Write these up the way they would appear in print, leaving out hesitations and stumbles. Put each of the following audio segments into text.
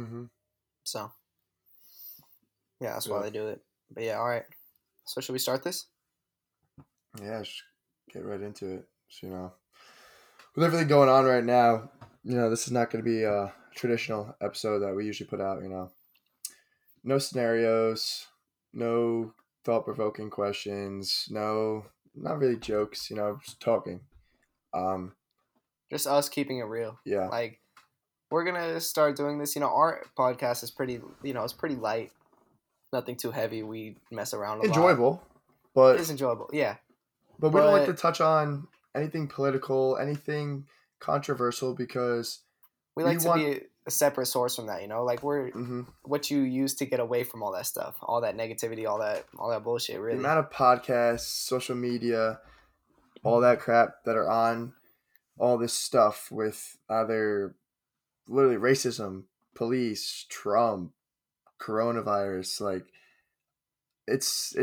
Mm-hmm. So, yeah, that's why they do it. But yeah, all right. So should we start this? Yeah, get right into it. So, you know, with everything going on right now, you know, this is not going to be a traditional episode that we usually put out, you know. No scenarios, no thought-provoking questions, no, not really jokes, you know, just talking. Just us keeping it real. Yeah. Like, we're going to start doing this. You know, our podcast is pretty, you know, it's pretty light. Nothing too heavy. We mess around a lot. Enjoyable. But it is enjoyable, yeah. But we don't like to touch on anything political, anything controversial, because we like to be a separate source from that, you know? Like, we're what you use to get away from all that stuff, all that negativity, all that bullshit, really. The amount of podcasts, social media, all that crap that are on all this stuff with either literally racism, police, Trump, coronavirus, like, it's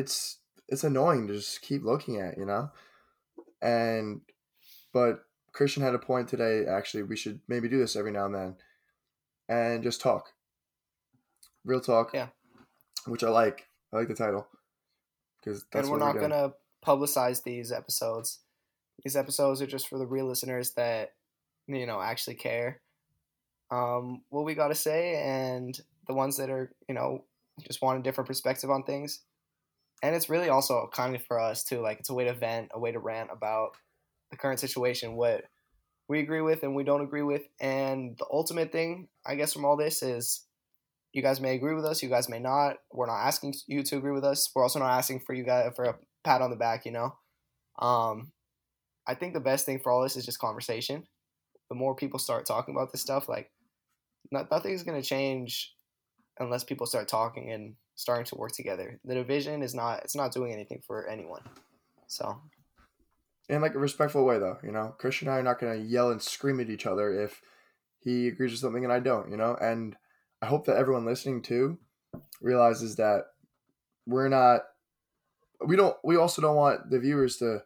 annoying to just keep looking at, you know? But Christian had a point today, actually. We should maybe do this every now and then and just talk. Real talk. Yeah. Which I like. I like the title. And we're not going to publicize these episodes. These episodes are just for the real listeners that, you know, actually care what we got to say, and the ones that are, you know, just want a different perspective on things. And it's really also kind of for us, too. Like, it's a way to vent, a way to rant about the current situation, what we agree with and we don't agree with. And the ultimate thing, I guess, from all this is you guys may agree with us, you guys may not. We're not asking you to agree with us. We're also not asking for you guys for a pat on the back, you know. I think the best thing for all this is just conversation. The more people start talking about this stuff, like, nothing's going to change unless people start talking and starting to work together. The division is not doing anything for anyone. So, in like a respectful way, though, you know, Christian and I are not going to yell and scream at each other if he agrees with something and I don't, you know. And I hope that everyone listening too realizes that we also don't want the viewers to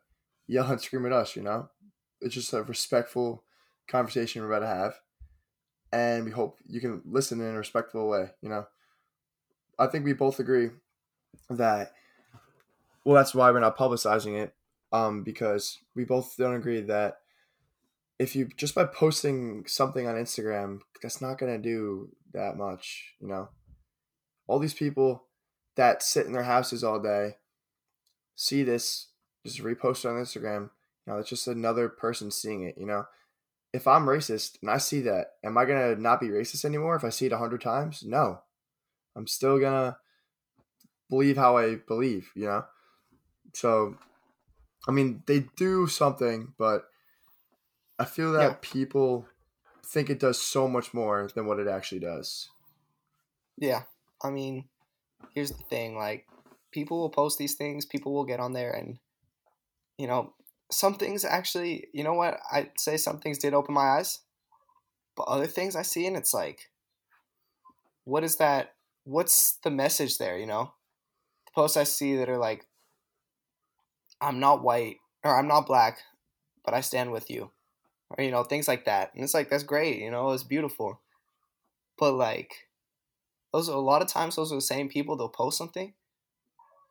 yell and scream at us, you know. It's just a respectful conversation we're about to have, and we hope you can listen in a respectful way, you know. I think we both agree that, well, that's why we're not publicizing it, because we both don't agree that if you, just by posting something on Instagram, that's not going to do that much, you know. All these people that sit in their houses all day, see this, just repost it on Instagram, you know, it's just another person seeing it, you know. If I'm racist and I see that, am I going to not be racist anymore if I see it 100 times? No. I'm still going to believe how I believe, you know? So, I mean, they do something, but I feel that people think it does so much more than what it actually does. Yeah. I mean, here's the thing. Like, people will post these things. People will get on there and, you know, some things actually, you know what? I'd say some things did open my eyes, but other things I see and it's like, what is that? What's the message there, you know? The posts I see that are like, I'm not white, or I'm not black, but I stand with you. Or, you know, things like that. And it's like, that's great, you know, it's beautiful. But, like, those are, a lot of times those are the same people. They'll post something,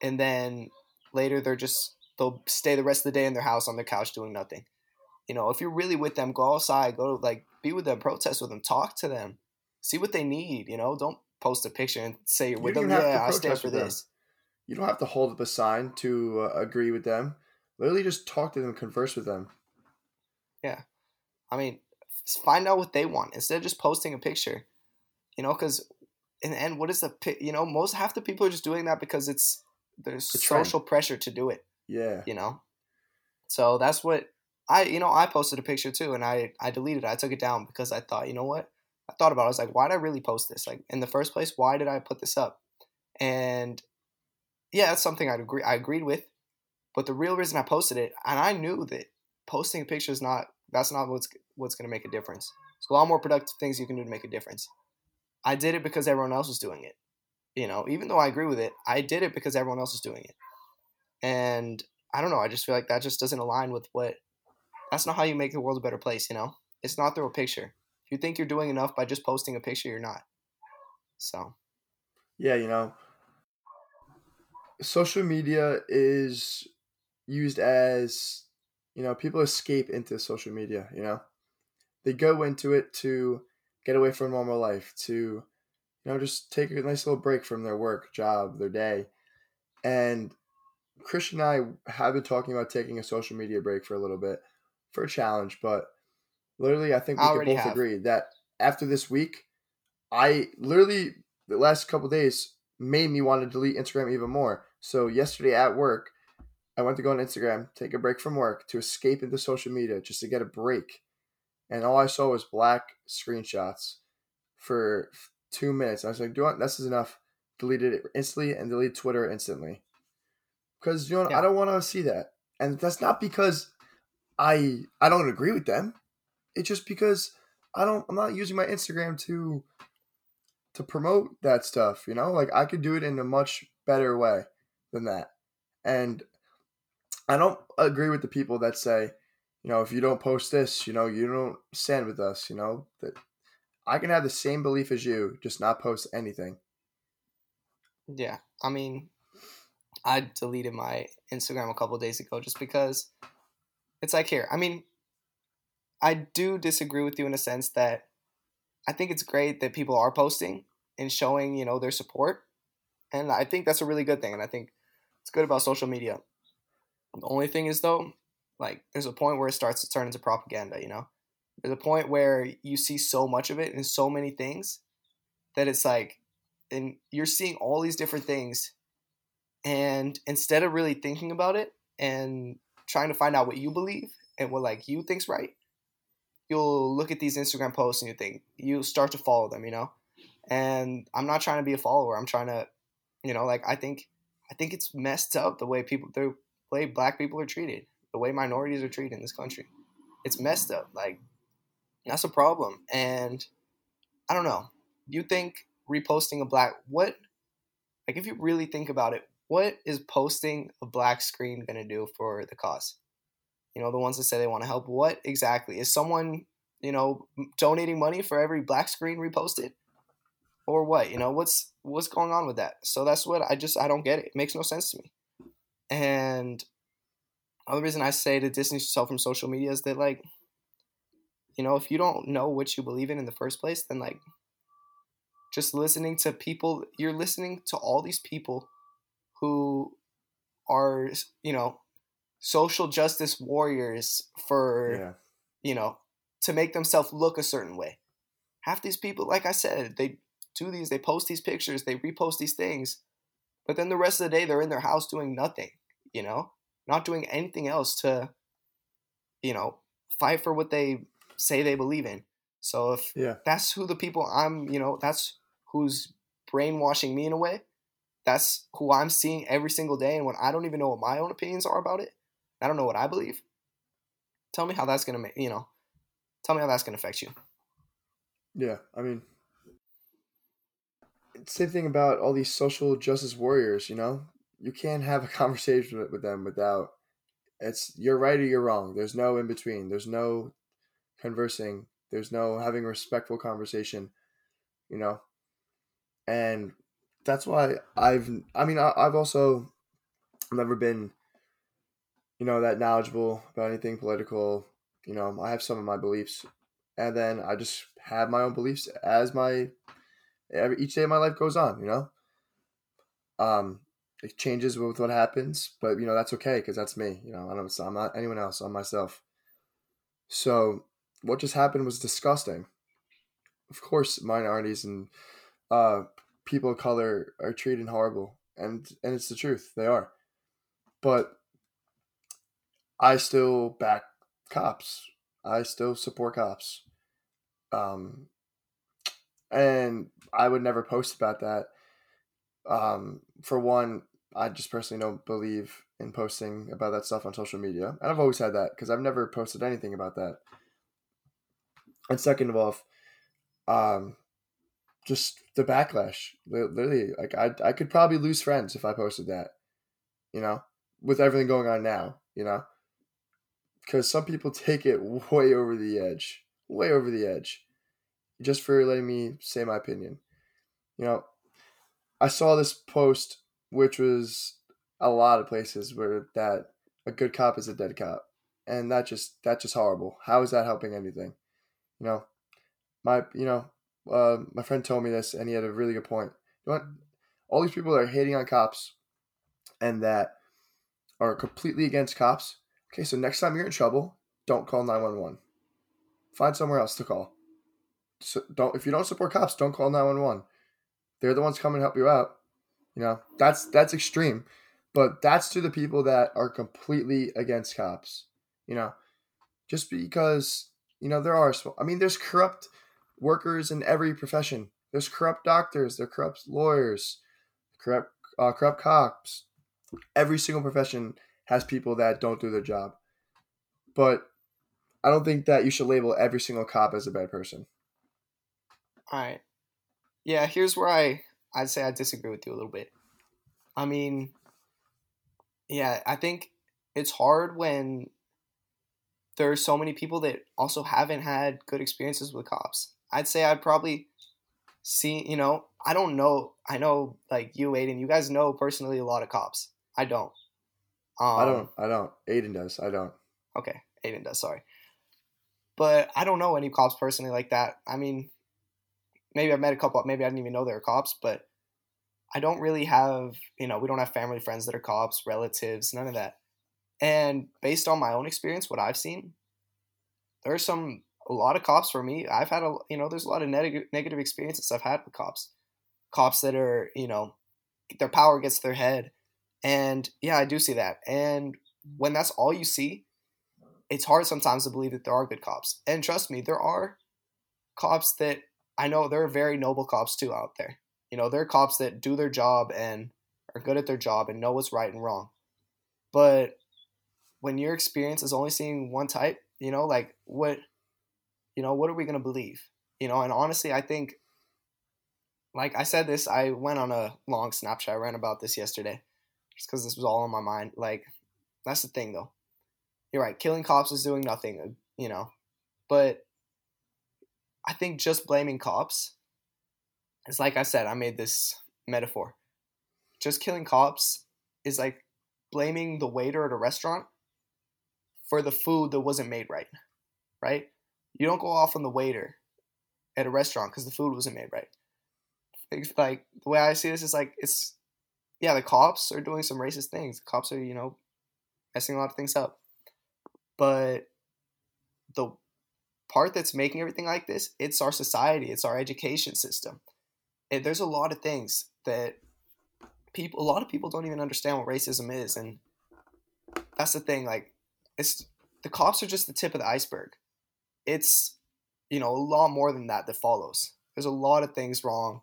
and then later they'll stay the rest of the day in their house on their couch doing nothing. You know, if you're really with them, go outside, go, like, be with them, protest with them, talk to them, see what they need, you know? Don't post a picture and say you're with them. Yeah, I stand for this. You don't have to hold up a sign to agree with them. Literally just talk to them, converse with them. Yeah. I mean, find out what they want instead of just posting a picture, you know, because in the end, what is the, you know, half the people are just doing that because there's social pressure to do it. Yeah. You know, so that's what I posted a picture too, and I deleted it. I took it down because I thought, you know what? I thought about it. I was like, why did I really post this? Like, in the first place, why did I put this up? And yeah, that's something I agreed with. But the real reason I posted it, and I knew that posting a picture is not what's going to make a difference. There's a lot more productive things you can do to make a difference. I did it because everyone else was doing it. You know, even though I agree with it, I did it because everyone else was doing it. And I don't know. I just feel like that just doesn't align with that's not how you make the world a better place. You know, it's not through a picture. If you think you're doing enough by just posting a picture, you're not. So, yeah, you know, social media is used as, you know, people escape into social media, you know, they go into it to get away from normal life, to, you know, just take a nice little break from their work, job, their day. And Christian and I have been talking about taking a social media break for a little bit for a challenge, but literally I think we can both agree that after this week, I literally the last couple of days made me want to delete Instagram even more. So yesterday at work, I went to go on Instagram, take a break from work to escape into social media just to get a break. And all I saw was black screenshots for 2 minutes. I was like, this is enough. Deleted it instantly and deleted Twitter instantly. Because, you know, I don't want to see that. And that's not because I don't agree with them. It's just because I'm not using my Instagram to promote that stuff, you know? Like, I could do it in a much better way than that. And I don't agree with the people that say, you know, if you don't post this, you know, you don't stand with us, you know? That I can have the same belief as you, just not post anything. Yeah, I mean, I deleted my Instagram a couple days ago just because it's like, here, I mean, I do disagree with you in a sense that I think it's great that people are posting and showing, you know, their support. And I think that's a really good thing. And I think it's good about social media. The only thing is, though, like, there's a point where it starts to turn into propaganda, you know? There's a point where you see so much of it and so many things that it's like, and you're seeing all these different things. And instead of really thinking about it and trying to find out what you believe and what, like, you think's right, you'll look at these Instagram posts and you'll start to follow them, you know? And I'm not trying to be a follower. I'm trying to, you know, like, I think it's messed up the way black people are treated, the way minorities are treated in this country. It's messed up. Like, that's a problem. And I don't know. You think reposting like, if you really think about it, what is posting a black screen going to do for the cause? You know, the ones that say they want to help. What exactly? Is someone, you know, donating money for every black screen reposted? Or what? You know, what's going on with that? So that's what I don't get it. It makes no sense to me. And another reason I say to distance yourself from social media is that, like, you know, if you don't know what you believe in the first place, then, like, just listening to people, you're listening to all these people who are, you know, social justice warriors for, you know, to make themselves look a certain way. Half these people, like I said, they do these, they post these pictures, they repost these things, but then the rest of the day they're in their house doing nothing, you know, not doing anything else to, you know, fight for what they say they believe in. So if that's who the people I'm, you know, that's who's brainwashing me in a way, that's who I'm seeing every single day. And when I don't even know what my own opinions are about it, I don't know what I believe. Tell me how that's going to affect you. Yeah. I mean, same thing about all these social justice warriors, you know, you can't have a conversation with them without you're right or you're wrong. There's no in between. There's no conversing. There's no having a respectful conversation, you know? And that's why I've also never been, you know, that knowledgeable about anything political. You know, I have some of my beliefs, and then I just have my own beliefs as each day of my life goes on, you know, it changes with what happens, but, you know, that's okay. 'Cause that's me, you know, I'm not anyone else, I'm myself. So what just happened was disgusting. Of course, minorities and, people of color are treated horrible, and it's the truth. They are. But I still back cops. I still support cops. And I would never post about that. For one, I just personally don't believe in posting about that stuff on social media. And I've always had that because I've never posted anything about that. And second of all, just the backlash, literally, like I could probably lose friends if I posted that, you know, with everything going on now, you know, because some people take it way over the edge, just for letting me say my opinion. You know, I saw this post, which was a lot of places where that a good cop is a dead cop. And that's just horrible. How is that helping anything? You know, my friend told me this and he had a really good point. You know what? All these people that are hating on cops and that are completely against cops. Okay. So next time you're in trouble, don't call 911. Find somewhere else to call. So if you don't support cops, don't call 911. They're the ones coming to help you out. You know, that's extreme, but that's to the people that are completely against cops. You know, just because, you know, there's corrupt workers in every profession. There's corrupt doctors, there are corrupt lawyers, corrupt cops. Every single profession has people that don't do their job. But I don't think that you should label every single cop as a bad person. All right. Yeah, here's where I'd say I disagree with you a little bit. I mean, yeah, I think it's hard when there are so many people that also haven't had good experiences with cops. I'd say I'd probably see, you know, I don't know. I know, like you, Aiden, you guys know personally a lot of cops. I don't. I don't. Aiden does. I don't. Okay. Aiden does. Sorry. But I don't know any cops personally like that. I mean, maybe I've met a couple, maybe I didn't even know they were cops, but I don't really have, you know, we don't have family, friends that are cops, relatives, none of that. And based on my own experience, what I've seen, there's a lot of cops for me. I've had there's a lot of negative experiences I've had with cops. Cops that are, you know, their power gets to their head. And yeah, I do see that. And when that's all you see, it's hard sometimes to believe that there are good cops. And trust me, there are cops that, I know there are very noble cops too out there. You know, there are cops that do their job and are good at their job and know what's right and wrong. But when your experience is only seeing one type, you know, like what are we going to believe? You know, and honestly, I think, like I said this, I went on a long Snapchat rant about this yesterday just because this was all on my mind. Like, that's the thing though. You're right. Killing cops is doing nothing, you know, but I think just blaming cops is, like I said, I made this metaphor. Just killing cops is like blaming the waiter at a restaurant for the food that wasn't made right, right? You don't go off on the waiter at a restaurant because the food wasn't made right. It's like, the way I see this is like, the cops are doing some racist things. The cops are, you know, messing a lot of things up. But the part that's making everything like this, it's our society, it's our education system. And there's a lot of things that a lot of people don't even understand what racism is. And that's the thing, like, it's the cops are just the tip of the iceberg. It's, you know, a lot more than that follows. There's a lot of things wrong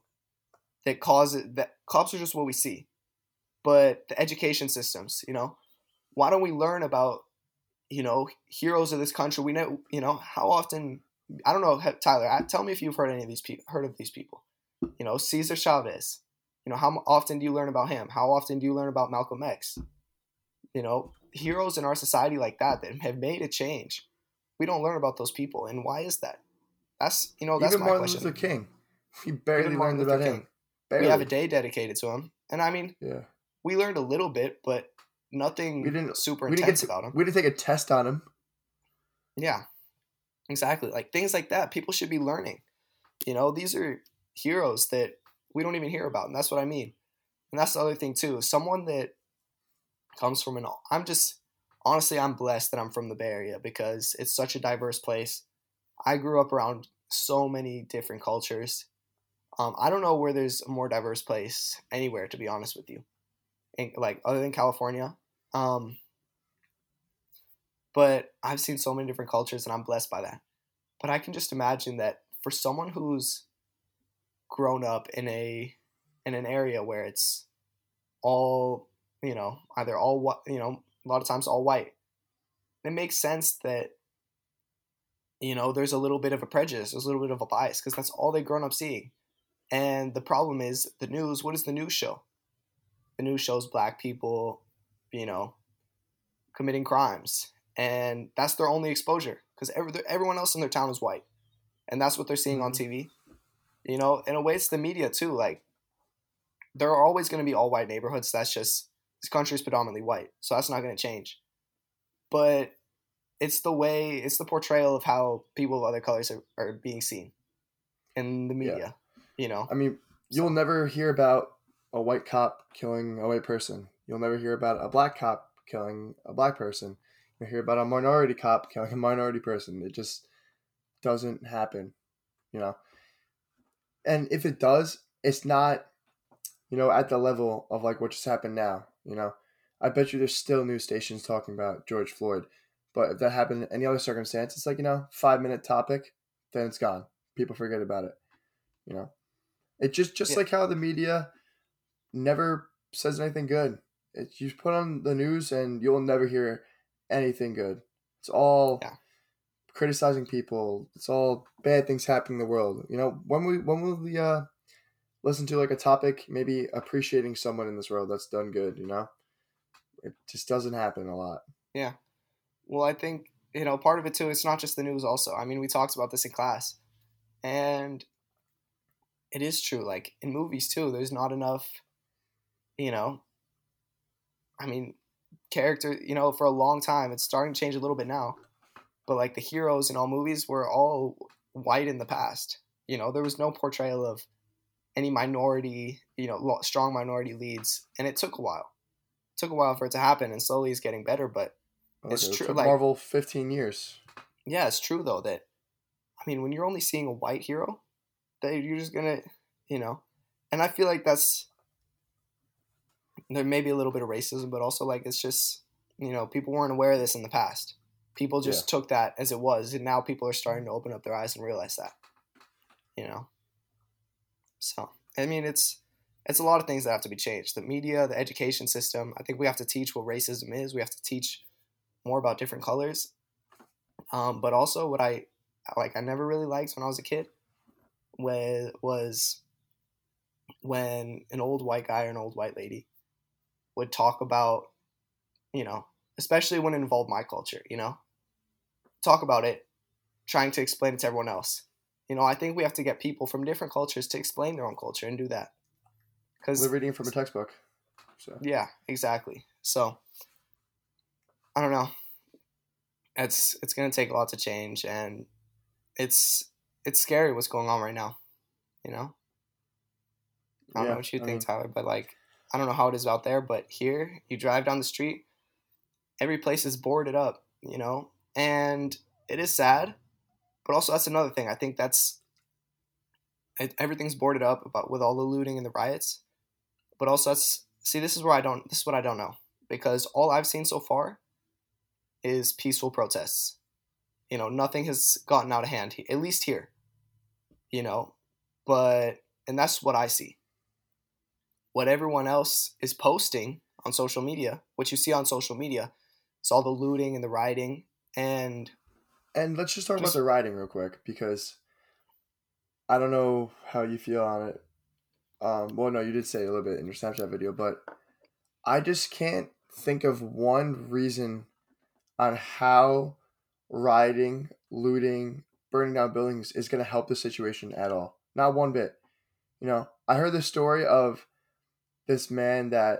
that cause it, that cops are just what we see. But the education systems, you know, why don't we learn about, you know, heroes of this country? We know, you know, how often, I don't know, Tyler, tell me if you've heard of these people, you know, Cesar Chavez, you know, how often do you learn about him? How often do you learn about Malcolm X? You know, heroes in our society like that have made a change. We don't learn about those people. And why is that? That's, you know, that's even my question. Even Martin Luther King, we barely learned about him. Barely. We have a day dedicated to him. And I mean, yeah, we learned a little bit, but Nothing super intense about him. We didn't take a test on him. Yeah, exactly. Like things like that, people should be learning. You know, these are heroes that we don't even hear about, and that's what I mean. And that's the other thing too. Someone that comes from I'm blessed that I'm from the Bay Area because it's such a diverse place. I grew up around so many different cultures. I don't know where there's a more diverse place anywhere, to be honest with you. Like other than California, but I've seen so many different cultures and I'm blessed by that. But I can just imagine that for someone who's grown up in an area where it's all, you know, either all, you know, a lot of times all white, it makes sense that, you know, there's a little bit of a prejudice, there's a little bit of a bias because that's all they've grown up seeing. And the problem is the news. What does the news show? The news shows black people, you know, committing crimes. And that's their only exposure because everyone else in their town is white. And that's what they're seeing on TV. You know, in a way, it's the media too. Like, there are always going to be all white neighborhoods. That's just, this country is predominantly white, so that's not going to change. But it's the way, it's the portrayal of how people of other colors are being seen in the media. Yeah. You know, I mean, you'll never hear about a white cop killing a white person. You'll never hear about a black cop killing a black person. You'll hear about a minority cop killing a minority person. It just doesn't happen, you know? And if it does, it's not, you know, at the level of like what just happened now, you know? I bet you there's still news stations talking about George Floyd. But if that happened in any other circumstance, it's like, you know, 5-minute topic, then it's gone. People forget about it, you know? It's just yeah. like how the media never says anything good. It's, you put on the news and you'll never hear anything good. It's all criticizing people. It's all bad things happening in the world. You know, when will we listen to like a topic, maybe appreciating someone in this world that's done good, you know? It just doesn't happen a lot. Yeah. Well, I think, you know, part of it too, it's not just the news also. I mean, we talked about this in class, and it is true. Like in movies too, there's not enough, you know, I mean, character, you know, for a long time, it's starting to change a little bit now, but like the heroes in all movies were all white in the past. You know, there was no portrayal of any minority, you know, strong minority leads. And it took a while. It took a while for it to happen, and slowly it's getting better, but it's true. It took like Marvel 15 years. Yeah, it's true though that, I mean, when you're only seeing a white hero, that you're just gonna, you know, and I feel like that's, there may be a little bit of racism, but also like it's just, you know, people weren't aware of this in the past. People just took that as it was, and now people are starting to open up their eyes and realize that, you know. So I mean, it's a lot of things that have to be changed. The media, the education system. I think we have to teach what racism is. We have to teach more about different colors. But also what I never really liked when I was a kid was when an old white guy or an old white lady would talk about, you know, especially when it involved my culture, you know, talk about it, trying to explain it to everyone else. You know, I think we have to get people from different cultures to explain their own culture and do that. Because we're reading from a textbook. So. Yeah, exactly. So I don't know. It's going to take a lot to change, and it's scary what's going on right now, you know? I don't know what you think, Tyler, but like, I don't know how it is out there, but here you drive down the street, every place is boarded up, you know, and it is sad, but also that's another thing. I think everything's boarded up with all the looting and the riots, but also this is what I don't know, because all I've seen so far is peaceful protests. You know, nothing has gotten out of hand, at least here, you know, and that's what I see. What everyone else is posting on social media, what you see on social media, is all the looting and the rioting. And let's just talk about the rioting real quick, because I don't know how you feel on it. Well, no, you did say a little bit in your Snapchat video, but I just can't think of one reason on how rioting, looting, burning down buildings is going to help the situation at all. Not one bit. You know, I heard the story of this man that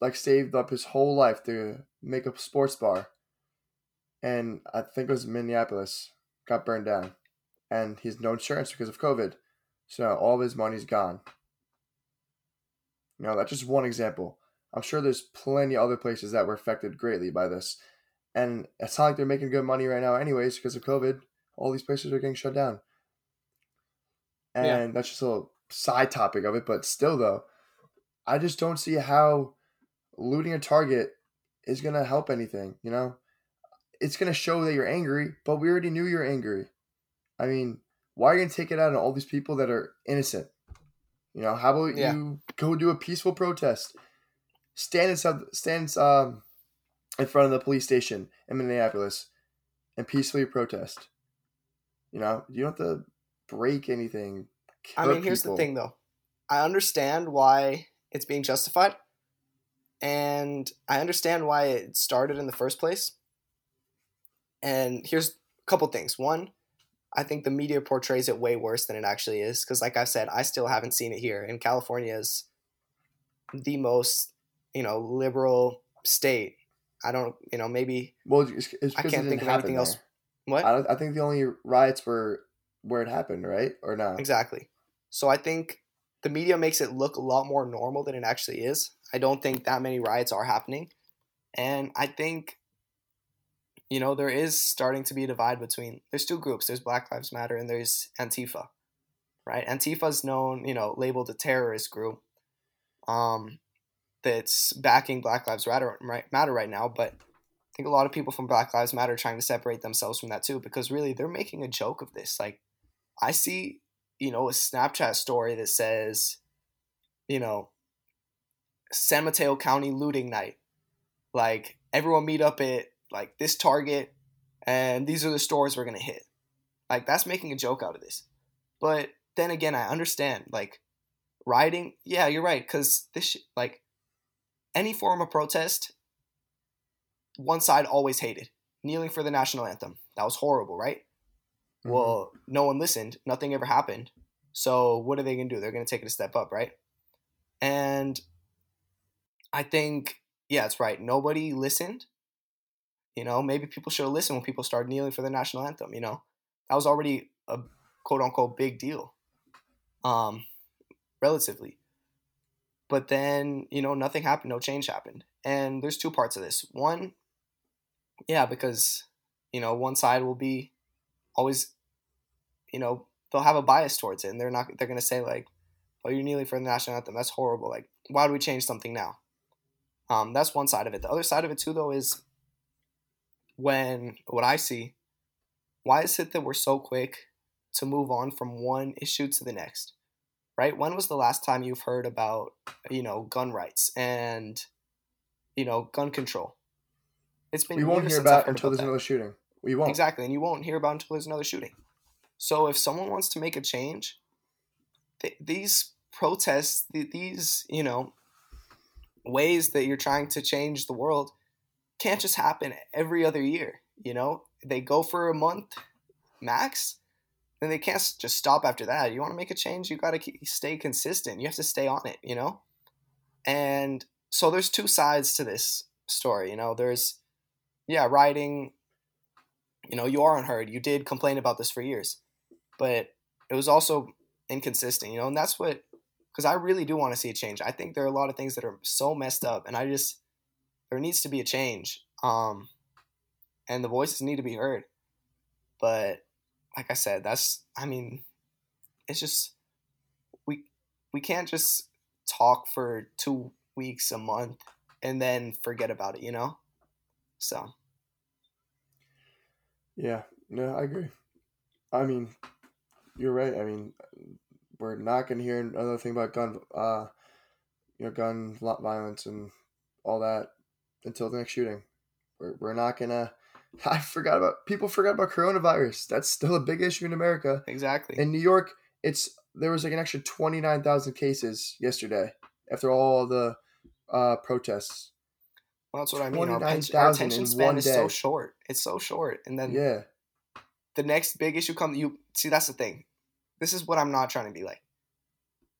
like saved up his whole life to make a sports bar, and I think it was Minneapolis, got burned down, and he's no insurance because of COVID. So now all of his money's gone. You know, that's just one example. I'm sure there's plenty of other places that were affected greatly by this, and it's not like they're making good money right now anyways, because of COVID, all these places are getting shut down. And that's just a little side topic of it, but still though, I just don't see how looting a Target is going to help anything, you know? It's going to show that you're angry, but we already knew you're angry. I mean, why are you going to take it out on all these people that are innocent? You know, how about you go do a peaceful protest? Stand in front of the police station in Minneapolis and peacefully protest. You know, you don't have to break anything. I mean, here's the thing though. I understand why it's being justified, and I understand why it started in the first place. And here's a couple things. One, I think the media portrays it way worse than it actually is. Because like I've said, I still haven't seen it here. And California is the most, liberal state. I don't, maybe it's I can't think of anything else. What? I think the only riots were where it happened, right? Or not? Exactly. So I think the media makes it look a lot more normal than it actually is. I don't think that many riots are happening. And I think, there is starting to be a divide between, there's two groups. There's Black Lives Matter and there's Antifa, right? Antifa's known, labeled a terrorist group that's backing Black Lives Matter right now. But I think a lot of people from Black Lives Matter are trying to separate themselves from that too, because really they're making a joke of this. Like I see, a Snapchat story that says, San Mateo County looting night. Like everyone meet up at like this Target and these are the stores we're going to hit. Like that's making a joke out of this. But then again, I understand like rioting. Yeah, you're right. Cause this shit, like any form of protest, one side always hated. Kneeling for the national anthem. That was horrible, right? Mm-hmm. Well, no one listened. Nothing ever happened. So what are they going to do? They're going to take it a step up, right? And I think, yeah, it's right. Nobody listened. Maybe people should have listened when people started kneeling for the national anthem, That was already a quote-unquote big deal, relatively. But then, nothing happened, no change happened. And there's two parts of this. One, yeah, because, one side will be always, they'll have a bias towards it. And they're going to say like, oh, you're kneeling for the national anthem. That's horrible. Like, why do we change something now? That's one side of it. The other side of it too, though, is what I see, why is it that we're so quick to move on from one issue to the next, right? When was the last time you've heard about, gun rights and, gun control? It's been years since I've heard about that. We won't hear about it until there's another shooting. We won't. Exactly. And you won't hear about it until there's another shooting. So if someone wants to make a change, these protests, these, ways that you're trying to change the world can't just happen every other year. They go for a month max, and they can't just stop after that. You want to make a change, you got to stay consistent. You have to stay on it, And so there's two sides to this story, There's, rioting, you are unheard. You did complain about this for years, but it was also inconsistent, And that's what, because I really do want to see a change. I think there are a lot of things that are so messed up, and there needs to be a change, and the voices need to be heard. But like I said, it's just we can't just talk for 2 weeks, a month, and then forget about it, So. Yeah, no, I agree. You're right. We're not going to hear another thing about gun violence and all that. Until the next shooting, we're not gonna. People forgot about coronavirus. That's still a big issue in America. Exactly. In New York, there was like an extra 29,000 cases yesterday after all the protests. Well, that's what I mean. Our attention span is so short. It's so short, and then the next big issue comes. You see, that's the thing. This is what I'm not trying to be like.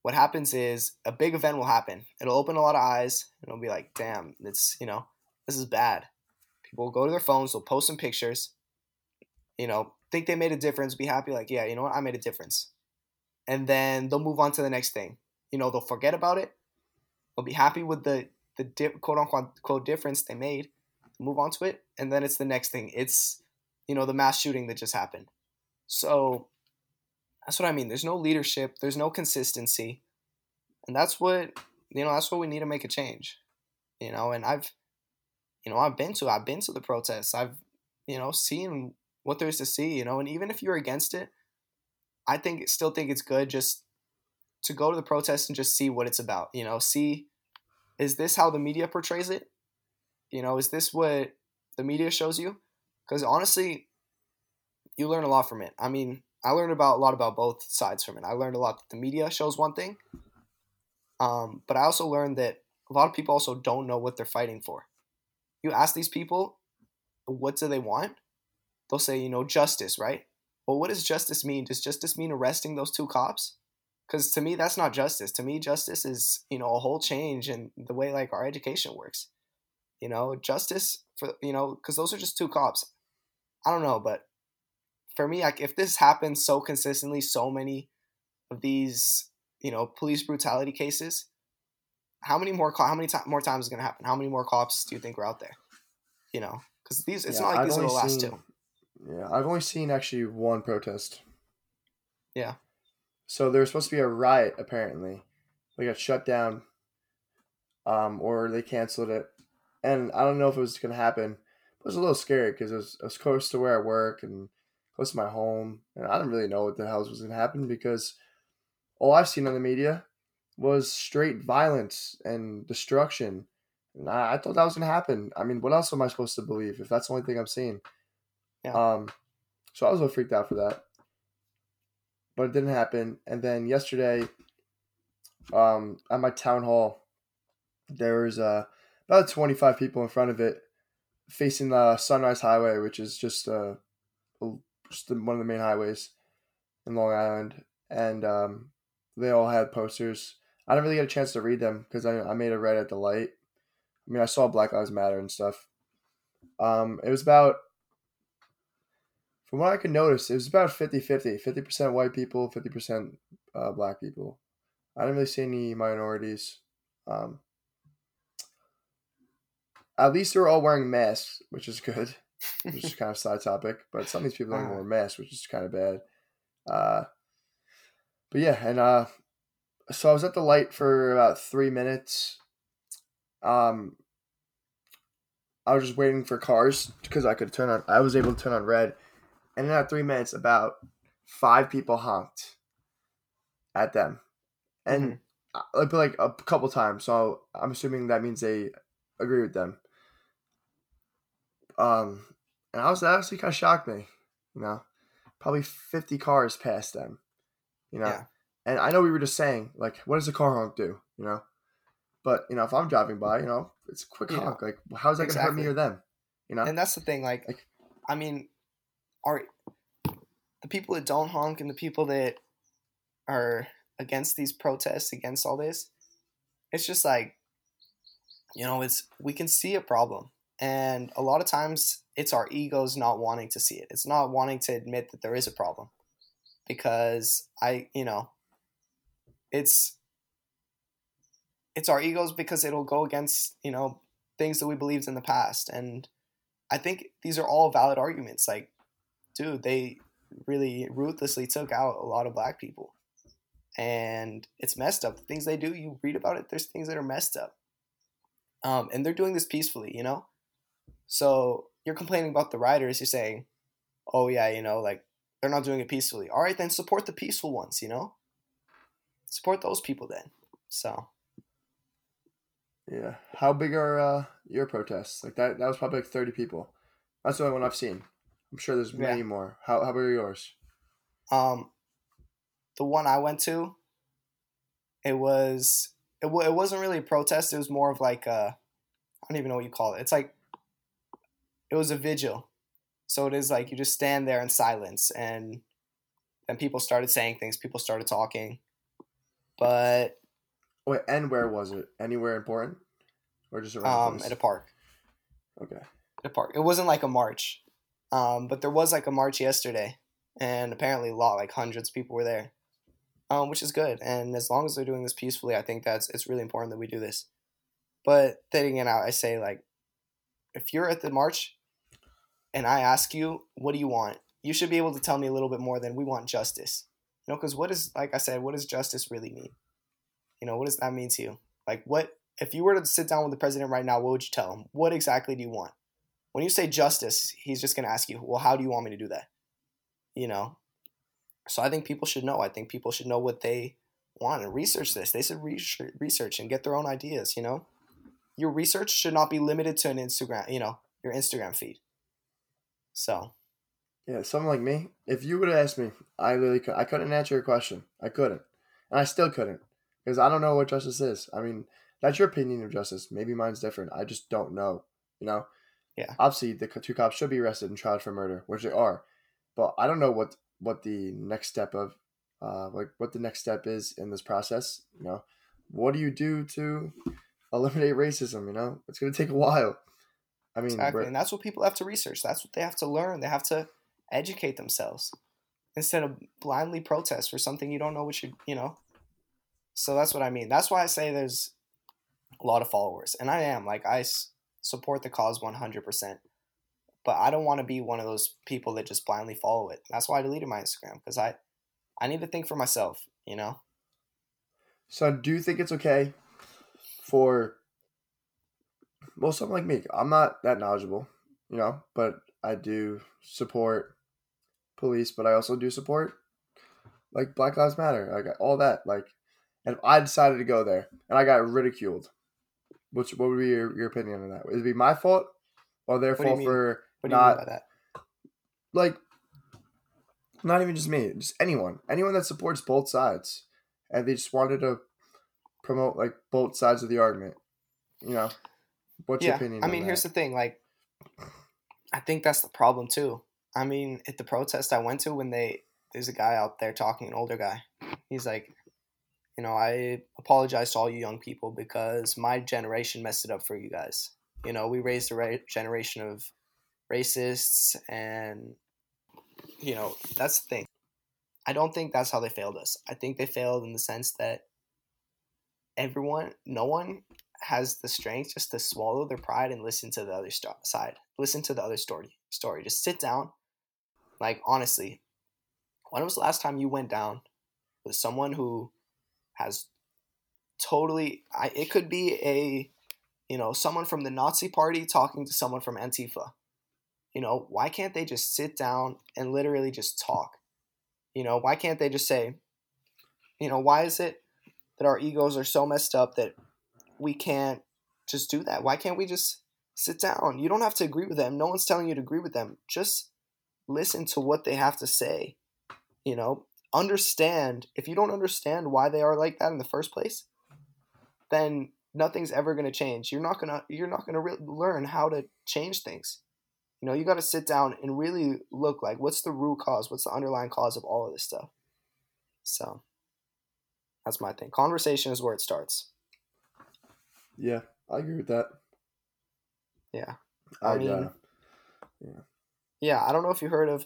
What happens is a big event will happen. It'll open a lot of eyes, and it'll be like, damn, it's this is bad. People will go to their phones, they'll post some pictures, think they made a difference, be happy, like, yeah, you know what, I made a difference. And then they'll move on to the next thing. They'll forget about it. They'll be happy with the quote-unquote difference they made, move on to it, and then it's the next thing. It's, the mass shooting that just happened. So that's what I mean. There's no leadership. There's no consistency. And that's what, that's what we need to make a change, and I've been to the protests. I've, seen what there is to see, and even if you're against it, I still think it's good just to go to the protests and just see what it's about, see, is this how the media portrays it? Is this what the media shows you? Because honestly, you learn a lot from it. I learned a lot about both sides from it. I learned a lot that the media shows one thing, but I also learned that a lot of people also don't know what they're fighting for. You ask these people, what do they want? They'll say, justice, right? But what does justice mean? Does justice mean arresting those two cops? Because to me, that's not justice. To me, justice is, you know, a whole change in the way like our education works. You know, justice for, you know, because those are just two cops. I don't know, but for me, like, if this happens so consistently, so many of these, you know, police brutality cases, how many more times is going to happen? How many more cops do you think are out there? You know, because these, it's not like these are the last two. Yeah, I've only seen actually one protest. Yeah. So there was supposed to be a riot, apparently. They got shut down, or they canceled it. And I don't know if it was going to happen. It was a little scary because it was close to where I work and close to my home. And I didn't really know what the hell was going to happen because all I've seen on the media was straight violence and destruction. And I thought that was going to happen. I mean, what else am I supposed to believe if that's the only thing I'm seeing? Yeah. So I was a little freaked out for that. But it didn't happen. And then yesterday, at my town hall, there was about 25 people in front of it facing the Sunrise Highway, which is just one of the main highways in Long Island. And they all had posters. I didn't really get a chance to read them because I made a red at the light. I mean, I saw Black Lives Matter and stuff. It was about... From what I could notice, it was about 50-50. 50% white people, 50% black people. I didn't really see any minorities. At least they were all wearing masks, which is good. Which is kind of a side topic. But some of these people don't wear masks, which is kind of bad. But yeah, and so I was at the light for about 3 minutes. I was just waiting for cars because I was able to turn on red. And in that 3 minutes, about 5 people honked at them. And like a couple times. So I'm assuming that means they agree with them. And that actually kind of shocked me. You know, probably 50 cars passed them. You know, yeah. And I know we were just saying, like, what does a car honk do? You know, but, you know, if I'm driving by, you know, it's a quick honk. Like, how is that going to hurt me or them? You know, and that's the thing. Like I mean, are the people that don't honk and the people that are against these protests, against all this, it's just like, you know, we can see a problem. And a lot of times it's our egos not wanting to see it. It's not wanting to admit that there is a problem because you know, it's our egos because it'll go against, you know, things that we believed in the past. And I think these are all valid arguments. Like, dude, they really ruthlessly took out a lot of black people. And it's messed up. The things they do, you read about it, there's things that are messed up. And they're doing this peacefully, you know? So you're complaining about the rioters. You're saying, oh, yeah, you know, like, they're not doing it peacefully. All right, then support the peaceful ones, you know? Support those people then. So. Yeah. How big are your protests? Like, that was probably like 30 people. That's the only one I've seen. I'm sure there's many more. How about yours? The one I went to, it wasn't really a protest. It was more of like a, I don't even know what you call it. It's like, it was a vigil. So it is like, you just stand there in silence and then people started saying things. People started talking, but. Wait, and where was it? Anywhere important? Or just around the place? At a park. Okay. At a park. It wasn't like a march. But there was like a march yesterday and apparently a lot, like hundreds of people were there, which is good. And as long as they're doing this peacefully, I think it's really important that we do this. But thinking it out, I say, like, if you're at the march and I ask you, what do you want? You should be able to tell me a little bit more than we want justice, you know, because like I said, what does justice really mean? You know, what does that mean to you? Like, what, if you were to sit down with the president right now, what would you tell him? What exactly do you want? When you say justice, he's just going to ask you, well, how do you want me to do that? You know? So I think people should know. I think people should know what they want and research this. They should research and get their own ideas, you know? Your research should not be limited to your Instagram feed. So. Yeah, someone like me, if you would have asked me, I couldn't answer your question. I couldn't. And I still couldn't because I don't know what justice is. I mean, that's your opinion of justice. Maybe mine's different. I just don't know, you know? Yeah. Obviously, the two cops should be arrested and tried for murder, which they are. But I don't know what what the next step of what the next step is in this process. You know, what do you do to eliminate racism? You know, it's going to take a while. I mean, exactly. And that's what people have to research. That's what they have to learn. They have to educate themselves instead of blindly protest for something you don't know what you know. So that's what I mean. That's why I say there's a lot of followers, and I am like, I support the cause 100%, but I don't want to be one of those people that just blindly follow it. That's why I deleted my Instagram, because I need to think for myself, you know? So do you think it's okay for, well, someone like me, I'm not that knowledgeable, you know, but I do support police, but I also do support like Black Lives Matter, like all that. Like, and if I decided to go there and I got ridiculed, what would be your opinion on that? Would it be my fault or their fault for not, like, not even just me, just anyone that supports both sides, and they just wanted to promote like both sides of the argument, you know? What's your opinion? I mean, here's the thing. Like, I think that's the problem too. I mean, at the protest I went to, when there's a guy out there talking, an older guy. He's like, you know, I apologize to all you young people because my generation messed it up for you guys. You know, we raised a generation of racists, and, you know, that's the thing. I don't think that's how they failed us. I think they failed in the sense that no one has the strength just to swallow their pride and listen to the other side. Listen to the other story. Just sit down. Like, honestly, when was the last time you went down with someone who has totally, it could be a, you know, someone from the Nazi party talking to someone from Antifa. You know, why can't they just sit down and literally just talk? You know, why can't they just say, you know, why is it that our egos are so messed up that we can't just do that? Why can't we just sit down? You don't have to agree with them. No one's telling you to agree with them. Just listen to what they have to say. You know, understand. If you don't understand why they are like that in the first place, then nothing's ever going to change. You're not going to learn how to change things. You know, you got to sit down and really look like, what's the root cause? What's the underlying cause of all of this stuff? So that's my thing. Conversation is where it starts. Yeah, I agree with that. Yeah. I mean, I don't know if you heard of,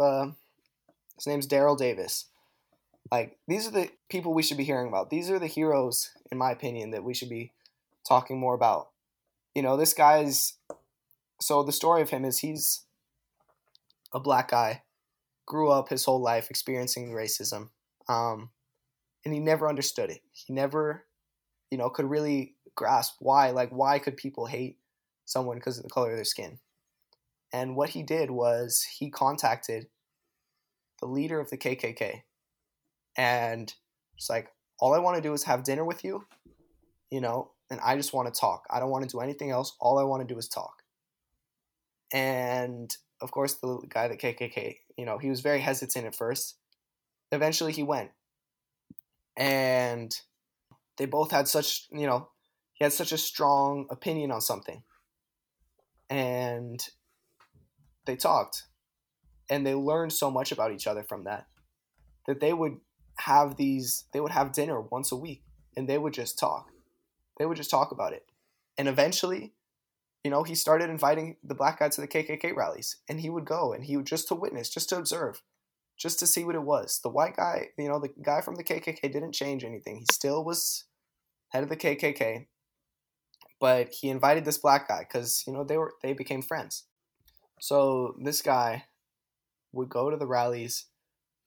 his name's Daryl Davis. Like, these are the people we should be hearing about. These are the heroes, in my opinion, that we should be talking more about. You know, this guy's, so the story of him is, he's a black guy, grew up his whole life experiencing racism. And he never understood it. He never, you know, could really grasp why could people hate someone because of the color of their skin. And what he did was, he contacted the leader of the KKK, and it's like, all I want to do is have dinner with you, you know, and I just want to talk. I don't want to do anything else. All I want to do is talk. And of course, the guy at KKK, you know, he was very hesitant at first. Eventually he went, and they both had such, you know, he had such a strong opinion on something, and they talked, and they learned so much about each other from that they would have dinner once a week, and they would just talk. They would just talk about it. And eventually, you know, he started inviting the black guy to the KKK rallies, and he would go, and he would just to witness, just to observe, just to see what it was. The white guy, you know, the guy from the KKK didn't change anything. He still was head of the KKK, but he invited this black guy because, you know, they became friends. So this guy would go to the rallies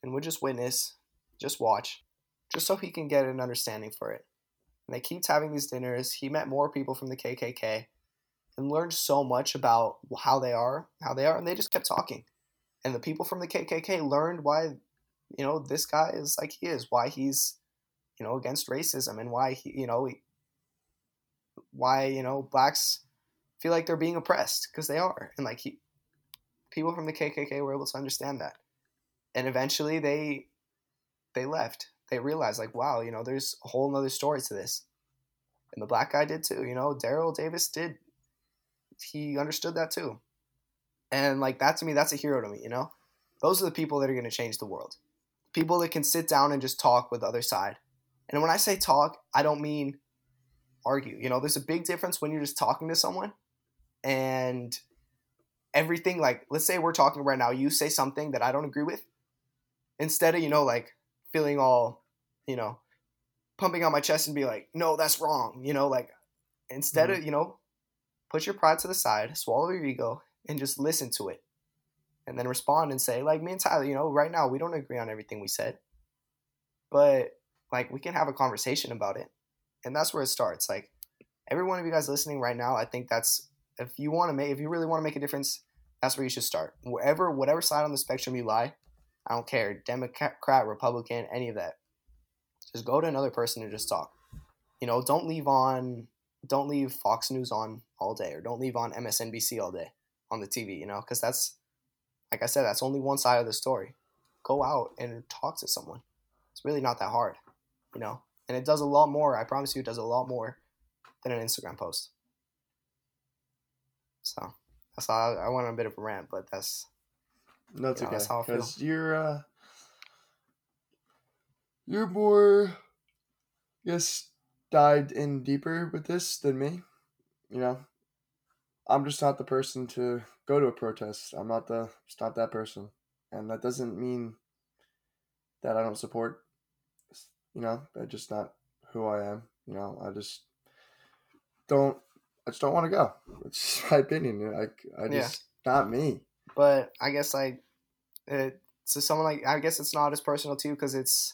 and would just witness, just watch, just so he can get an understanding for it. And they keep having these dinners. He met more people from the KKK and learned so much about how they are, and they just kept talking. And the people from the KKK learned why, you know, this guy is like he is, why he's, you know, against racism, and why he, you know, why, you know, blacks feel like they're being oppressed, because they are. And like people from the KKK were able to understand that. And eventually they left. They realized, like, wow, you know, there's a whole nother story to this. And the black guy did too, you know, Daryl Davis did. He understood that too. And like, that to me, that's a hero to me, you know? Those are the people that are going to change the world. people that can sit down and just talk with the other side. And when I say talk, I don't mean argue. You know, there's a big difference when you're just talking to someone and everything, like, let's say we're talking right now, you say something that I don't agree with, instead of, you know, like feeling all, you know, pumping on my chest and be like, no, that's wrong. You know, like, instead of, you know, put your pride to the side, swallow your ego and just listen to it and then respond and say, like, me and Tyler, you know, right now we don't agree on everything we said, but like we can have a conversation about it. And that's where it starts. Like, every one of you guys listening right now, I think that's, if you really want to make a difference, that's where you should start. Whatever side on the spectrum you lie, I don't care, Democrat, Republican, any of that. Just go to another person and just talk. You know, don't leave Fox News on all day, or don't leave on MSNBC all day on the TV, you know, because that's, like I said, that's only one side of the story. Go out and talk to someone. It's really not that hard, you know, and it does a lot more. I promise you, it does a lot more than an Instagram post. So that's how I went on a bit of a rant, but that's, no, it's, you know, okay. That's how I feel. Because you're more, I guess, dived in deeper with this than me. You know, I'm just not the person to go to a protest. I'm not not that person, and that doesn't mean that I don't support. You know, that's just not who I am. You know, I just don't want to go. It's just my opinion. Not me. But I guess I guess it's not as personal to you because it's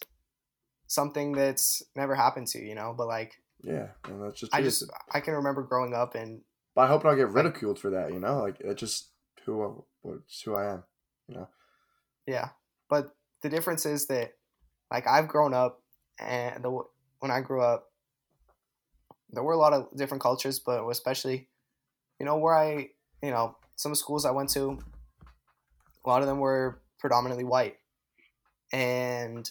something that's never happened to you, you know, but like, yeah, and that's just, I can remember growing up and, but I hope I don't get ridiculed for that, you know, like it's just who I am, you know? Yeah. But the difference is that, like, I've grown up and when I grew up, there were a lot of different cultures, but especially, you know, where some schools I went to, a lot of them were predominantly white. And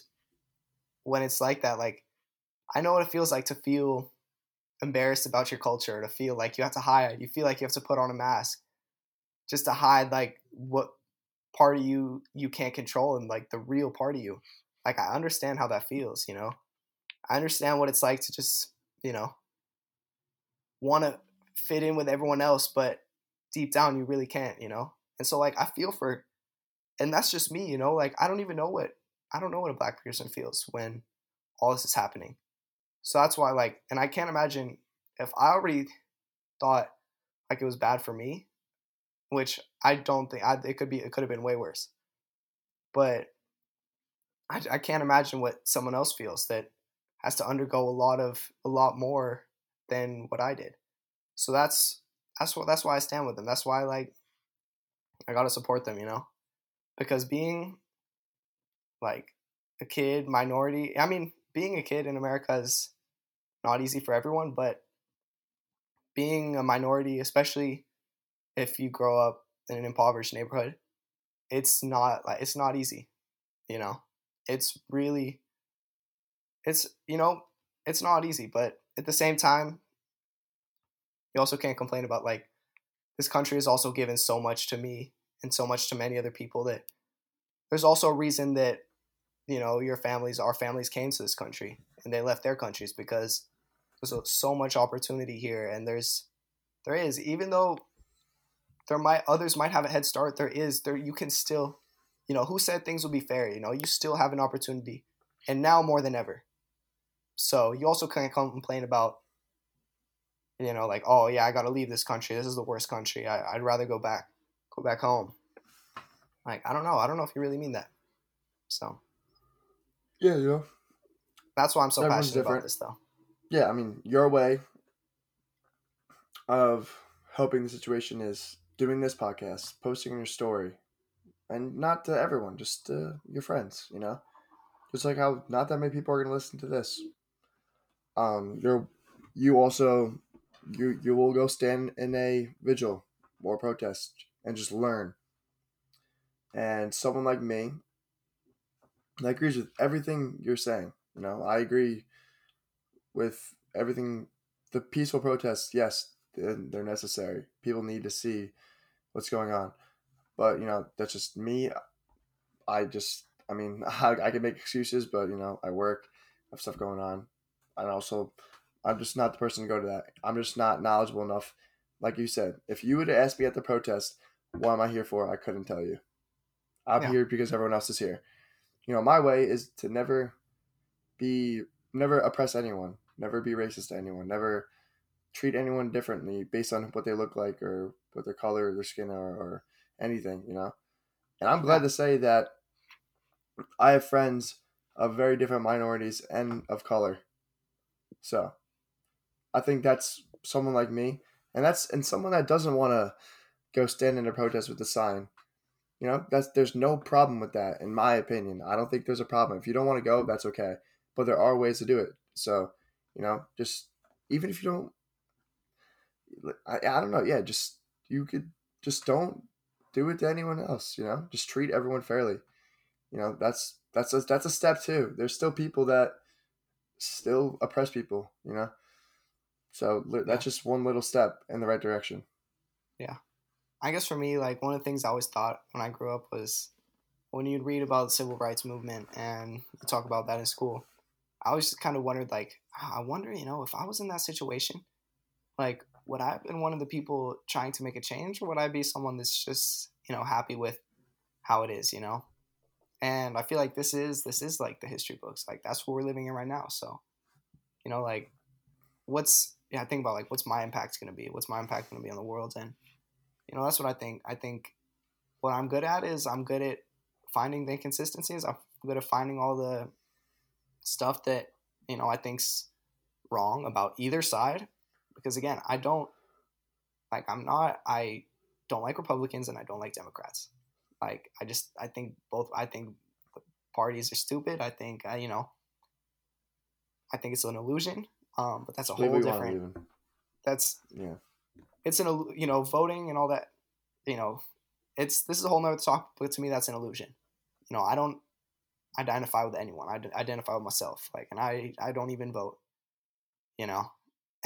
when it's like that, like, I know what it feels like to feel embarrassed about your culture, to feel like you have to hide, you feel like you have to put on a mask just to hide, like, what part of you can't control and, like, the real part of you. Like, I understand how that feels, you know? I understand what it's like to just, you know, want to fit in with everyone else, but deep down you really can't, you know? And so, like, I feel for, and that's just me, you know? Like, I don't know what a black person feels when all this is happening. So that's why, like, and I can't imagine if I already thought, like, it was bad for me, which I don't think, it could have been way worse. But I can't imagine what someone else feels that has to undergo a lot more than what I did. So that's why I stand with them. That's why, like, I got to support them, you know, because being a kid in America is not easy for everyone, but being a minority, especially if you grow up in an impoverished neighborhood, it's not easy, you know, it's not easy, but at the same time, you also can't complain about, like, this country has also given so much to me and so much to many other people that there's also a reason that, you know, our families came to this country and they left their countries because there's so much opportunity here. And there is, even though others might have a head start, you can still, you know, who said things will be fair, you know, you still have an opportunity and now more than ever. So you also can't complain about, you know, like, oh yeah, I got to leave this country. This is the worst country. I'd rather go back home. Like, I don't know if you really mean that. So. Yeah, you know. That's why I'm so passionate about this, though. Yeah, I mean, your way of helping the situation is doing this podcast, posting your story, and not to everyone, just to your friends, you know? Just like how not that many people are going to listen to this. You will go stand in a vigil or protest and just learn. And someone like me that agrees with everything you're saying, you know, I agree with everything. The peaceful protests, yes, they're necessary. People need to see what's going on. But, you know, that's just me. I I mean, I can make excuses, but, you know, I work, I have stuff going on. And also, I'm just not the person to go to that. I'm just not knowledgeable enough. Like you said, if you would have asked me at the protest, what am I here for? I couldn't tell you. I'm here because everyone else is here. You know, my way is to never oppress anyone, never be racist to anyone, never treat anyone differently based on what they look like or what their color or their skin or anything, you know? And I'm glad to say that I have friends of very different minorities and of color. So I think that's someone like me. And someone that doesn't want to go stand in a protest with a sign. You know, there's no problem with that, in my opinion. I don't think there's a problem. If you don't want to go, that's okay. But there are ways to do it. So, you know, just even if you don't, I don't know. Yeah, just you could just don't do it to anyone else. You know, just treat everyone fairly. You know, that's a step too. There's still people that still oppress people. You know, so that's just one little step in the right direction. Yeah. I guess for me, like, one of the things I always thought when I grew up was when you'd read about the civil rights movement and you talk about that in school, I always just kind of wondered, like, I wonder, you know, if I was in that situation, like, would I have been one of the people trying to make a change, or would I be someone that's just, you know, happy with how it is, you know? And I feel like this is like the history books. Like, that's what we're living in right now. So, you know, like, I think about, like, what's my impact going to be? What's my impact going to be on the world? And, you know, that's what I think. I think what I'm good at is I'm good at finding the inconsistencies. I'm good at finding all the stuff that, you know, I think's wrong about either side. Because again, I don't like Republicans and I don't like Democrats. Like, I think the parties are stupid. I think, you know, I think it's an illusion. But that's a whole different, it's an, you know, voting and all that, you know, this is a whole nother topic, but to me, that's an illusion. You know, I don't identify with anyone. I identify with myself. Like, and I don't even vote, you know,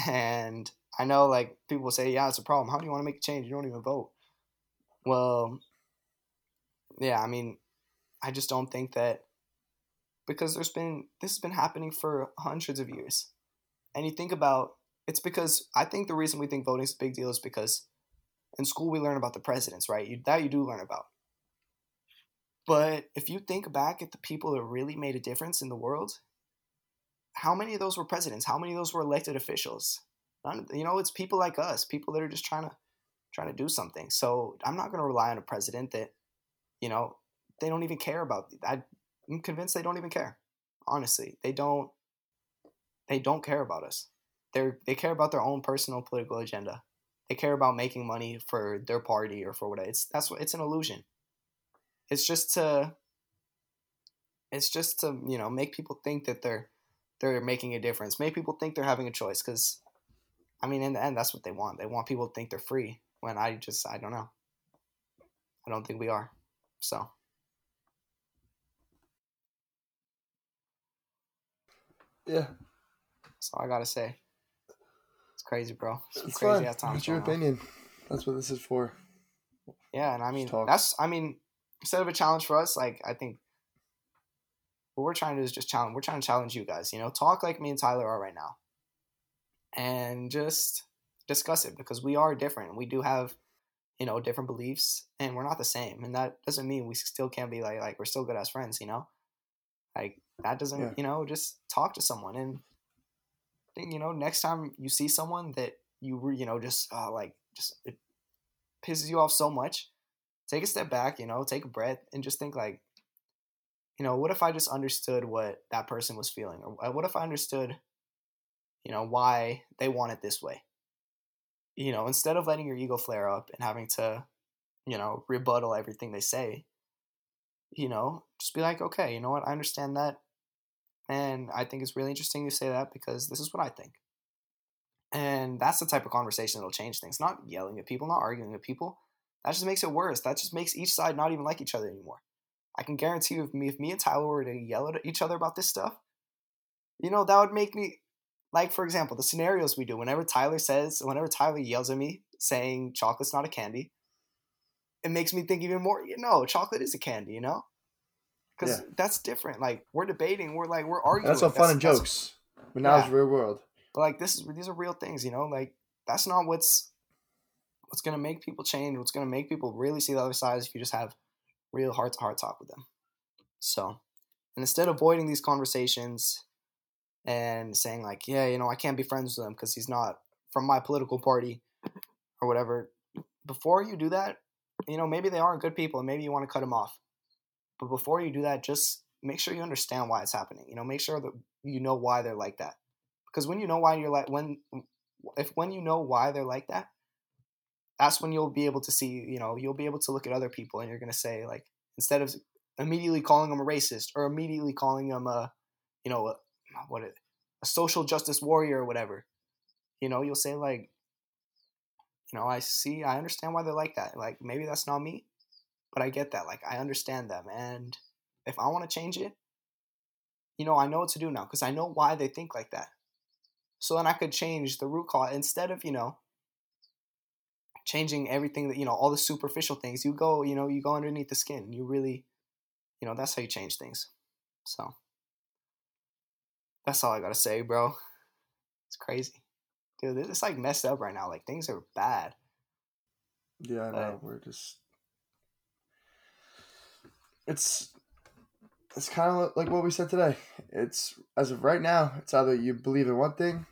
and I know, like, people say, yeah, it's a problem. How do you want to make a change? You don't even vote. Well, yeah, I mean, I just don't think that, because this has been happening for hundreds of years. And you think about, it's because I think the reason we think voting is a big deal is because in school we learn about the presidents, right? You do learn about. But if you think back at the people that really made a difference in the world, how many of those were presidents? How many of those were elected officials? None, you know, it's people like us, people that are just trying to do something. So I'm not going to rely on a president that, you know, they don't even care about. I'm convinced they don't even care. Honestly, they don't care about us. They care about their own personal political agenda. They care about making money for their party or for whatever. It's an illusion. It's just to you know, make people think that they're making a difference. Make people think they're having a choice. Because, I mean, in the end, that's what they want. They want people to think they're free. When I don't know. I don't think we are. So. Yeah. That's all I gotta say. Crazy, bro. It's crazy ass times. It's your opinion. That's what this is for. Yeah, and I mean, instead of a challenge for us, like, I think what we're trying to do is just challenge. We're trying to challenge you guys. You know, talk like me and Tyler are right now, and just discuss it, because we are different. We do have, you know, different beliefs, and we're not the same. And that doesn't mean we still can't be like we're still good as friends. You know, like that doesn't. Yeah. You know, just talk to someone and. You know, next time you see someone that you know, just it pisses you off so much, take a step back, you know, take a breath and just think, like, you know, what if I just understood what that person was feeling, or what if I understood, you know, why they want it this way, you know, instead of letting your ego flare up and having to, you know, rebuttal everything they say, you know, just be like, okay, you know what, I understand that. And I think it's really interesting you say that, because this is what I think. And that's the type of conversation that'll change things. Not yelling at people, not arguing at people. That just makes it worse. That just makes each side not even like each other anymore. I can guarantee you, if me and Tyler were to yell at each other about this stuff, you know, that would make me, like, for example, the scenarios we do. Whenever Tyler yells at me saying chocolate's not a candy, it makes me think even more, you know, chocolate is a candy, you know? Because that's different. Like, we're debating. We're like, we're arguing. That's all fun and jokes. But now it's real world. But like, these are real things, you know? Like, that's not what's going to make people change. What's going to make people really see the other side is if you just have real heart-to-heart talk with them. So, and instead of avoiding these conversations and saying like, yeah, you know, I can't be friends with him because he's not from my political party or whatever. Before you do that, you know, maybe they aren't good people and maybe you want to cut them off. But before you do that, just make sure you understand why it's happening. You know, make sure that you know why they're like that. Because when you know why you're like, when you know why they're like that, that's when you'll be able to see, you know, you'll be able to look at other people and you're going to say like, instead of immediately calling them a racist or immediately calling them a, you know, a social justice warrior or whatever, you know, you'll say like, you know, I understand why they're like that. Like, maybe that's not me, but I get that. Like, I understand them. And if I want to change it, you know, I know what to do now because I know why they think like that. So then I could change the root cause instead of, you know, changing everything that, you know, all the superficial things. You go, you know, you go underneath the skin. You really, you know, that's how you change things. So that's all I got to say, bro. It's crazy. Dude, it's like messed up right now. Like, things are bad. Yeah, I know. We're just... It's kind of like what we said today. It's, as of right now, it's either you believe in one thing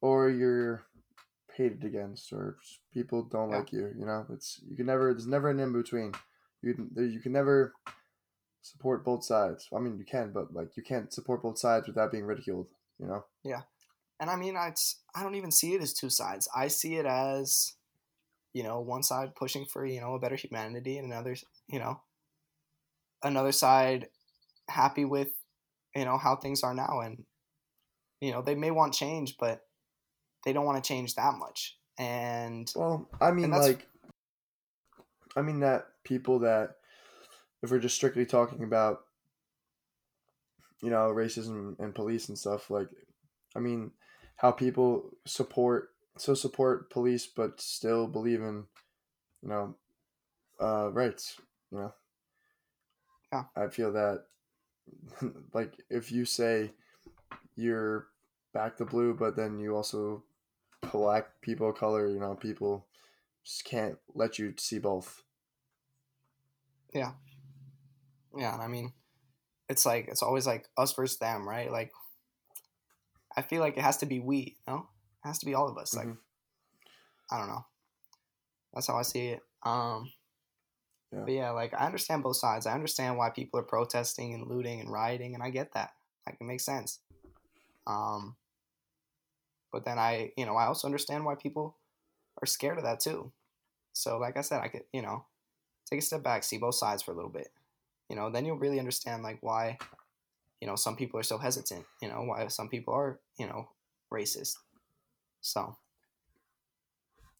or you're hated against or people don't like you, you know? There's never an in-between. You can never support both sides. I mean, you can, but, like, you can't support both sides without being ridiculed, you know? Yeah. And I mean, I don't even see it as two sides. I see it as, you know, one side pushing for, you know, a better humanity and another side happy with, you know, how things are now. And, you know, they may want change, but they don't want to change that much. And, well, I mean, like, I mean that people that, if we're just strictly talking about, you know, racism and police and stuff, like, I mean, how people support police, but still believe in, you know, rights, you know? Yeah. I feel that, like, if you say you're back to blue, but then you also black people of color, you know, people just can't let you see both. Yeah. Yeah, I mean, it's like, it's always like us versus them, right? Like, I feel like it has to be we, you know? It has to be all of us. Like, I don't know. That's how I see it. Yeah. But yeah, like, I understand both sides. I understand why people are protesting and looting and rioting, and I get that. Like, it makes sense. But then I also understand why people are scared of that too. So, like I said, I could, you know, take a step back, see both sides for a little bit. You know, then you'll really understand, like, why... you know, some people are so hesitant, you know, why some people are, you know, racist. So,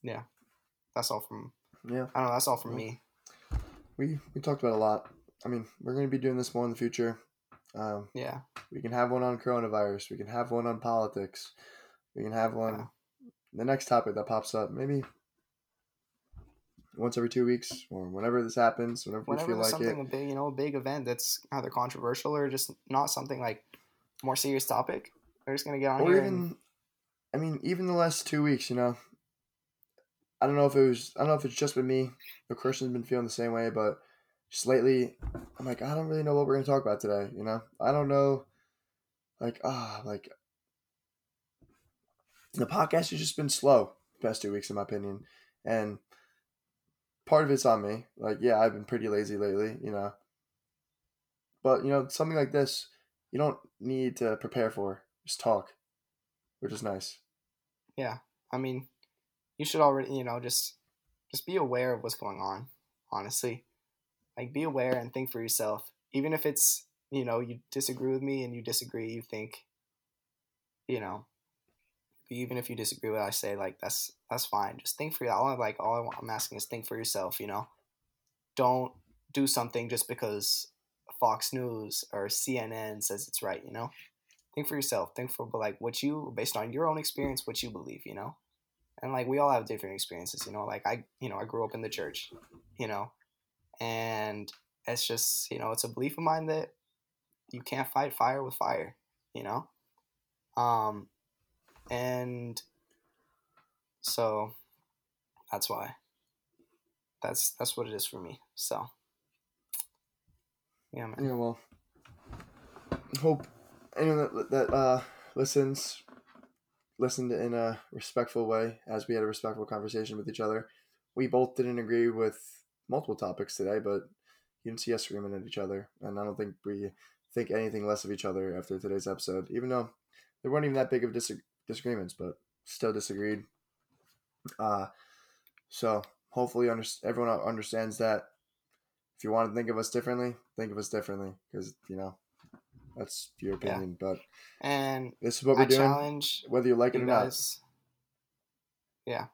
yeah, that's all from me. We talked about a lot. I mean, we're going to be doing this more in the future. Yeah. We can have one on coronavirus. We can have one on politics. We can have one, the next topic that pops up, maybe once every 2 weeks or whenever this happens, whenever we feel like it. Whenever something, you know, a big event that's either controversial or just not something like more serious topic, we're just going to get on here. Or even, I mean, even the last 2 weeks, you know, I don't know if it's just with me, or Christian's been feeling the same way, but just lately, I'm like, I don't really know what we're going to talk about today, you know? I don't know, like, the podcast has just been slow the past 2 weeks, in my opinion, and part of it's on me. Like, yeah, I've been pretty lazy lately, you know. But, you know, something like this, you don't need to prepare for. Just talk, which is nice. Yeah. I mean, you should already, you know, just be aware of what's going on, honestly. Like, be aware and think for yourself. Even if it's, you know, you disagree with me and you think, you know, even if you disagree with what I say, like, that's fine. Just think for yourself. Like, I'm asking is think for yourself, you know? Don't do something just because Fox News or CNN says it's right, you know? Think for yourself. Think for, like, what you, based on your own experience, what you believe, you know? And, like, we all have different experiences, you know? Like, I grew up in the church, you know? And It's just, you know, it's a belief of mine that you can't fight fire with fire, you know? And so that's why. That's what it is for me. So, yeah, man. Yeah, well, hope anyone that listened in a respectful way, as we had a respectful conversation with each other. We both didn't agree with multiple topics today, but you didn't see us screaming at each other, and I don't think we think anything less of each other after today's episode, even though there weren't even that big of disagreements, but still disagreed. So hopefully everyone understands that if you want to think of us differently, because, you know, that's your opinion, yeah. But and this is what we're doing, whether you like it or not. Yeah.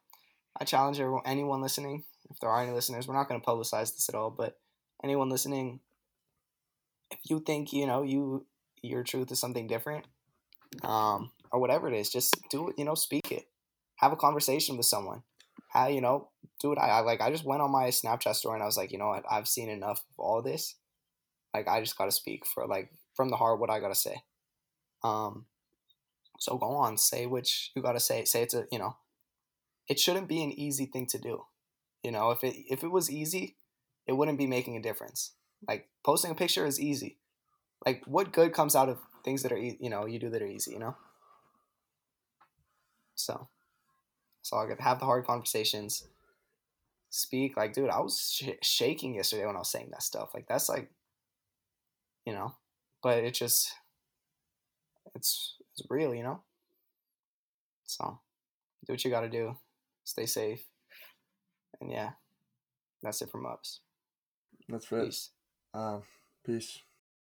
I challenge anyone listening, if there are any listeners, we're not going to publicize this at all, but anyone listening, if you think, you know, your truth is something different, or whatever it is, just do it, you know, speak it, have a conversation with someone. I just went on my Snapchat story and I was like, you know what, I've seen enough of all this. Like, I just got to speak from the heart, what I got to say. So go on, say what you got to say. Say it's you know, it shouldn't be an easy thing to do. You know, if it was easy, it wouldn't be making a difference. Like, posting a picture is easy. Like, what good comes out of things that are, you know, you do that are easy, you know? So I could have the hard conversations, speak. Like, dude, I was shaking yesterday when I was saying that stuff. Like, that's like, you know, but it just, it's real, you know? So do what you got to do. Stay safe. And yeah, that's it from us. That's right. Peace.